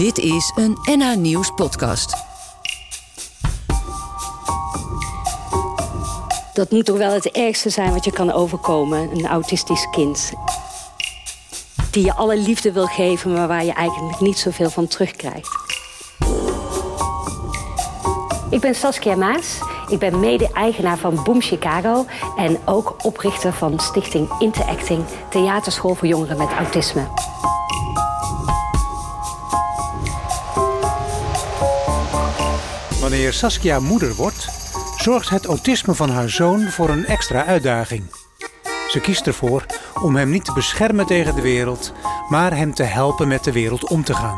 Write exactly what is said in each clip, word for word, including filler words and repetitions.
Dit is een N H Nieuws podcast. Dat moet toch wel het ergste zijn wat je kan overkomen, een autistisch kind. Die je alle liefde wil geven, maar waar je eigenlijk niet zoveel van terugkrijgt. Ik ben Saskia Maas. Ik ben mede-eigenaar van Boom Chicago en ook oprichter van Stichting Interacting, theaterschool voor jongeren met autisme. Wanneer Saskia moeder wordt, zorgt het autisme van haar zoon voor een extra uitdaging. Ze kiest ervoor om hem niet te beschermen tegen de wereld, maar hem te helpen met de wereld om te gaan.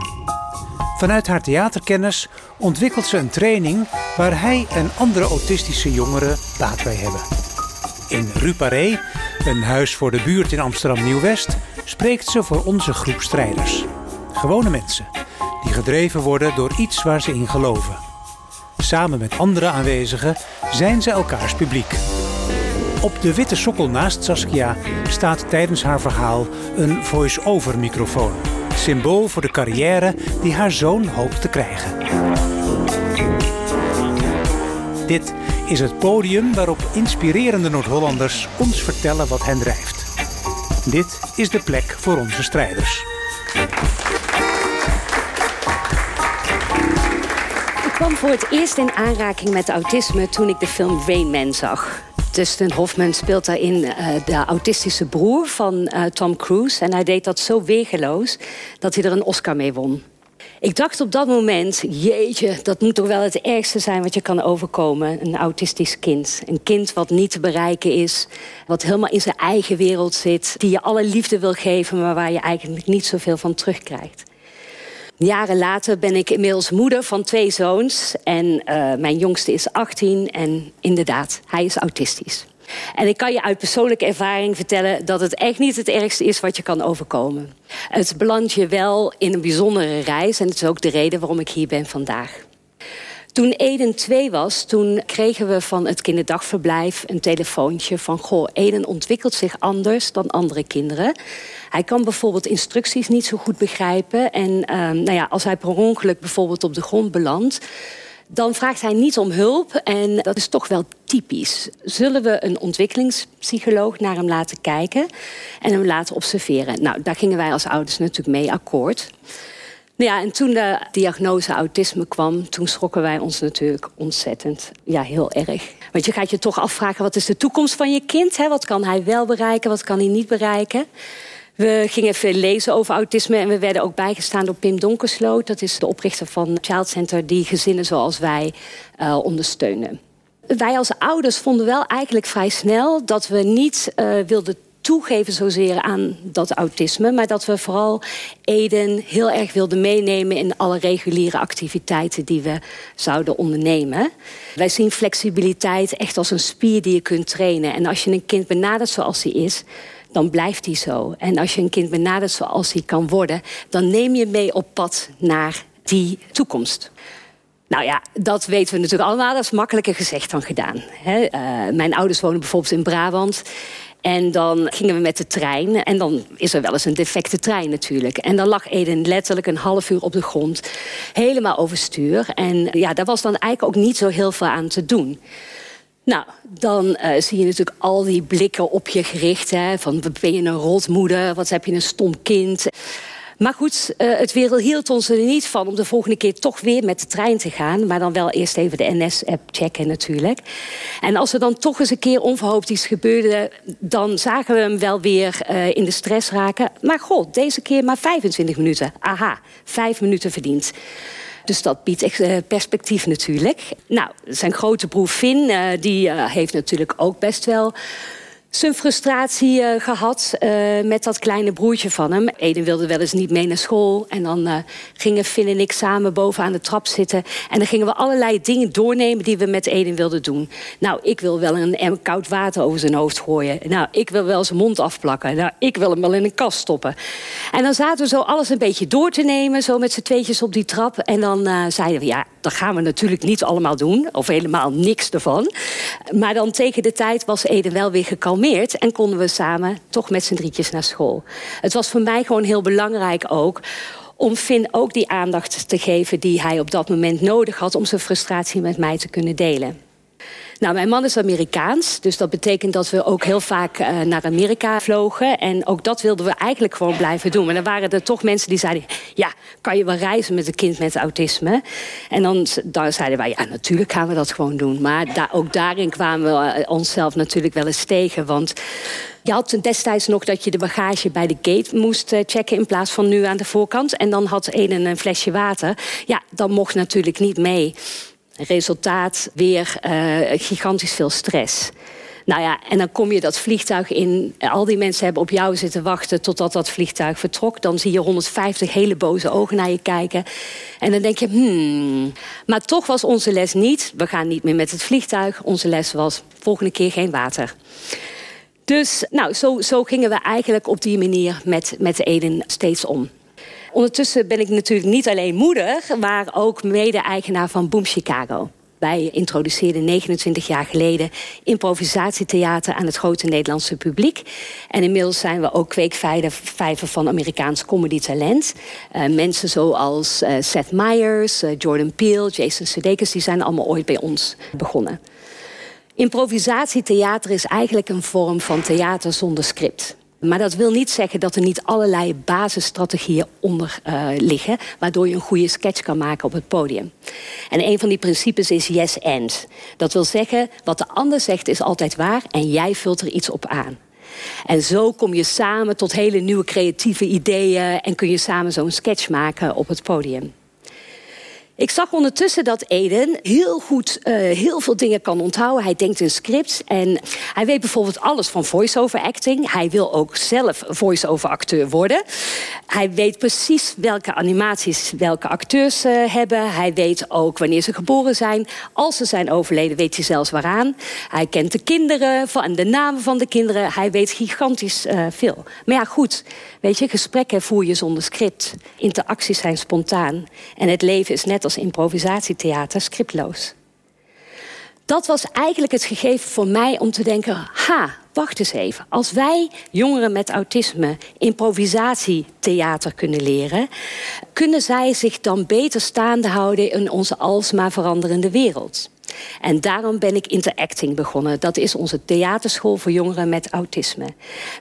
Vanuit haar theaterkennis ontwikkelt ze een training waar hij en andere autistische jongeren baat bij hebben. In RuParé, een huis voor de buurt in Amsterdam-Nieuw-West, spreekt ze voor onze groep strijders. Gewone mensen die gedreven worden door iets waar ze in geloven. Samen met andere aanwezigen zijn ze elkaars publiek. Op de witte sokkel naast Saskia staat tijdens haar verhaal een voice-over microfoon. Symbool voor de carrière die haar zoon hoopt te krijgen. Dit is het podium waarop inspirerende Noord-Hollanders ons vertellen wat hen drijft. Dit is de plek voor onze strijders. Ik kwam voor het eerst in aanraking met autisme toen ik de film Rain Man zag. Dustin Hoffman speelt daarin uh, de autistische broer van uh, Tom Cruise. En hij deed dat zo weergeloos dat hij er een Oscar mee won. Ik dacht op dat moment, jeetje, dat moet toch wel het ergste zijn wat je kan overkomen. Een autistisch kind. Een kind wat niet te bereiken is. Wat helemaal in zijn eigen wereld zit. Die je alle liefde wil geven, maar waar je eigenlijk niet zoveel van terugkrijgt. Jaren later ben ik inmiddels moeder van twee zoons. En uh, mijn jongste is achttien en inderdaad, hij is autistisch. En ik kan je uit persoonlijke ervaring vertellen dat het echt niet het ergste is wat je kan overkomen. Het belandt je wel in een bijzondere reis en dat is ook de reden waarom ik hier ben vandaag. Toen Eden twee was, toen kregen we van het kinderdagverblijf een telefoontje van... goh, Eden ontwikkelt zich anders dan andere kinderen. Hij kan bijvoorbeeld instructies niet zo goed begrijpen. En uh, nou ja, als hij per ongeluk bijvoorbeeld op de grond belandt... dan vraagt hij niet om hulp en dat is toch wel typisch. Zullen we een ontwikkelingspsycholoog naar hem laten kijken en hem laten observeren? Nou, daar gingen wij als ouders natuurlijk mee akkoord. Ja, en toen de diagnose autisme kwam, toen schrokken wij ons natuurlijk ontzettend. Ja, heel erg. Want je gaat je toch afvragen, wat is de toekomst van je kind? Hè? Wat kan hij wel bereiken, wat kan hij niet bereiken? We gingen veel lezen over autisme en we werden ook bijgestaan door Pim Donkersloot. Dat is de oprichter van Child Center, die gezinnen zoals wij uh, ondersteunen. Wij als ouders vonden wel eigenlijk vrij snel dat we niet uh, wilden toegeven zozeer aan dat autisme... maar dat we vooral Eden heel erg wilden meenemen... in alle reguliere activiteiten die we zouden ondernemen. Wij zien flexibiliteit echt als een spier die je kunt trainen. En als je een kind benadert zoals hij is, dan blijft hij zo. En als je een kind benadert zoals hij kan worden... dan neem je mee op pad naar die toekomst. Nou ja, dat weten we natuurlijk allemaal. Dat is makkelijker gezegd dan gedaan. Hè? Uh, mijn ouders wonen bijvoorbeeld in Brabant... En dan gingen we met de trein. En dan is er wel eens een defecte trein natuurlijk. En dan lag Eden letterlijk een half uur op de grond. Helemaal overstuur. En ja, daar was dan eigenlijk ook niet zo heel veel aan te doen. Nou, dan uh, zie je natuurlijk al die blikken op je gericht. Hè, van, ben je een rotmoeder? Wat heb je een stom kind? Maar goed, uh, het wereld hield ons er niet van... om de volgende keer toch weer met de trein te gaan. Maar dan wel eerst even de N S-app checken natuurlijk. En als er dan toch eens een keer onverhoopt iets gebeurde... dan zagen we hem wel weer uh, in de stress raken. Maar god, deze keer maar vijfentwintig minuten. Aha, vijf minuten verdiend. Dus dat biedt echt uh, perspectief natuurlijk. Nou, zijn grote broer Finn, uh, die uh, heeft natuurlijk ook best wel... zijn frustratie uh, gehad uh, met dat kleine broertje van hem. Eden wilde wel eens niet mee naar school. En dan uh, gingen Finn en ik samen boven aan de trap zitten. En dan gingen we allerlei dingen doornemen die we met Eden wilden doen. Nou, ik wil wel een emmer koud water over zijn hoofd gooien. Nou, ik wil wel zijn mond afplakken. Nou, ik wil hem wel in een kast stoppen. En dan zaten we zo alles een beetje door te nemen. Zo met z'n tweetjes op die trap. En dan uh, zeiden we, ja, dat gaan we natuurlijk niet allemaal doen. Of helemaal niks ervan. Maar dan tegen de tijd was Eden wel weer gekalmeerd. En konden we samen toch met z'n drietjes naar school. Het was voor mij gewoon heel belangrijk ook... om Finn ook die aandacht te geven die hij op dat moment nodig had om zijn frustratie met mij te kunnen delen. Nou, mijn man is Amerikaans, dus dat betekent dat we ook heel vaak uh, naar Amerika vlogen. En ook dat wilden we eigenlijk gewoon blijven doen. Maar dan waren er toch mensen die zeiden, ja, kan je wel reizen met een kind met autisme? En dan, dan zeiden wij, ja, natuurlijk gaan we dat gewoon doen. Maar da- ook daarin kwamen we onszelf natuurlijk wel eens tegen, want... Je had destijds nog dat je de bagage bij de gate moest checken... in plaats van nu aan de voorkant. En dan had een en een flesje water. Ja, dat mocht natuurlijk niet mee. Resultaat, weer uh, gigantisch veel stress. Nou ja, en dan kom je dat vliegtuig in... al die mensen hebben op jou zitten wachten totdat dat vliegtuig vertrok. Dan zie je honderdvijftig hele boze ogen naar je kijken. En dan denk je, hmm... Maar toch was onze les niet... we gaan niet meer met het vliegtuig. Onze les was, volgende keer geen water. Dus nou, zo, zo gingen we eigenlijk op die manier met, met Eden steeds om. Ondertussen ben ik natuurlijk niet alleen moeder... maar ook mede-eigenaar van Boom Chicago. Wij introduceerden negenentwintig jaar geleden improvisatietheater... aan het grote Nederlandse publiek. En inmiddels zijn we ook kweekvijver van Amerikaans comedytalent. Uh, mensen zoals uh, Seth Meyers, uh, Jordan Peele, Jason Sudeikis... die zijn allemaal ooit bij ons begonnen. Improvisatietheater is eigenlijk een vorm van theater zonder script. Maar dat wil niet zeggen dat er niet allerlei basisstrategieën onder uh, liggen... waardoor je een goede sketch kan maken op het podium. En een van die principes is yes and. Dat wil zeggen, wat de ander zegt is altijd waar en jij vult er iets op aan. En zo kom je samen tot hele nieuwe creatieve ideeën... en kun je samen zo'n sketch maken op het podium. Ik zag ondertussen dat Eden heel goed uh, heel veel dingen kan onthouden. Hij denkt in scripts en hij weet bijvoorbeeld alles van voice-over acting. Hij wil ook zelf voice-over acteur worden. Hij weet precies welke animaties welke acteurs uh, hebben. Hij weet ook wanneer ze geboren zijn. Als ze zijn overleden weet hij zelfs waaraan. Hij kent de kinderen en de namen van de kinderen. Hij weet gigantisch uh, veel. Maar ja, goed, weet je, gesprekken voer je zonder script. Interacties zijn spontaan en het leven is net als improvisatietheater, scriptloos. Dat was eigenlijk het gegeven voor mij om te denken... ha, wacht eens even. Als wij jongeren met autisme improvisatietheater kunnen leren... kunnen zij zich dan beter staande houden in onze alsmaar veranderende wereld. En daarom ben ik Interacting begonnen. Dat is onze theaterschool voor jongeren met autisme.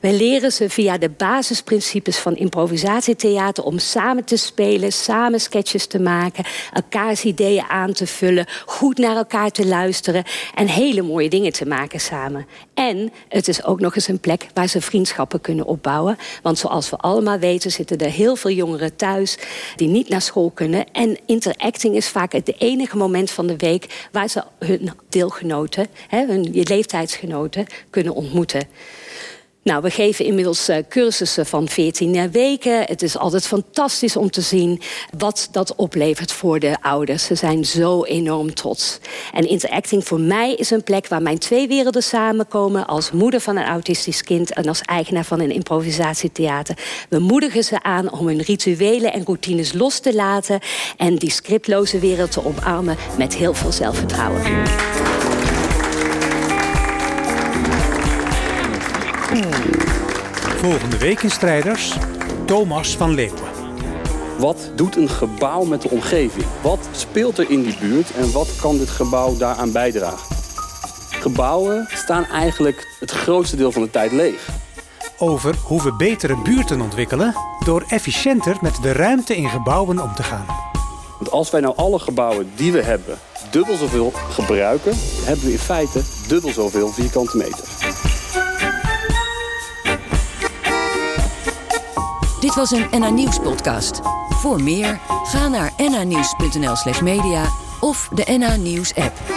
We leren ze via de basisprincipes van improvisatietheater... om samen te spelen, samen sketches te maken... elkaars ideeën aan te vullen, goed naar elkaar te luisteren... en hele mooie dingen te maken samen. En het is ook nog eens een plek waar ze vriendschappen kunnen opbouwen. Want zoals we allemaal weten zitten er heel veel jongeren thuis... die niet naar school kunnen. En Interacting is vaak het enige moment van de week... waar ze hun deelgenoten, hun leeftijdsgenoten, kunnen ontmoeten. Nou, we geven inmiddels cursussen van veertien weken. Het is altijd fantastisch om te zien wat dat oplevert voor de ouders. Ze zijn zo enorm trots. En Interacting voor mij is een plek waar mijn twee werelden samenkomen... als moeder van een autistisch kind en als eigenaar van een improvisatietheater. We moedigen ze aan om hun rituelen en routines los te laten... en die scriptloze wereld te omarmen met heel veel zelfvertrouwen. Volgende week in Strijders, Thomas van Leeuwen. Wat doet een gebouw met de omgeving? Wat speelt er in die buurt en wat kan dit gebouw daaraan bijdragen? Gebouwen staan eigenlijk het grootste deel van de tijd leeg. Over hoe we betere buurten ontwikkelen... door efficiënter met de ruimte in gebouwen om te gaan. Want als wij nou alle gebouwen die we hebben dubbel zoveel gebruiken... hebben we in feite dubbel zoveel vierkante meter. Dit was een N H Nieuws podcast. Voor meer, ga naar n h nieuws punt n l slash media of de N H Nieuws app.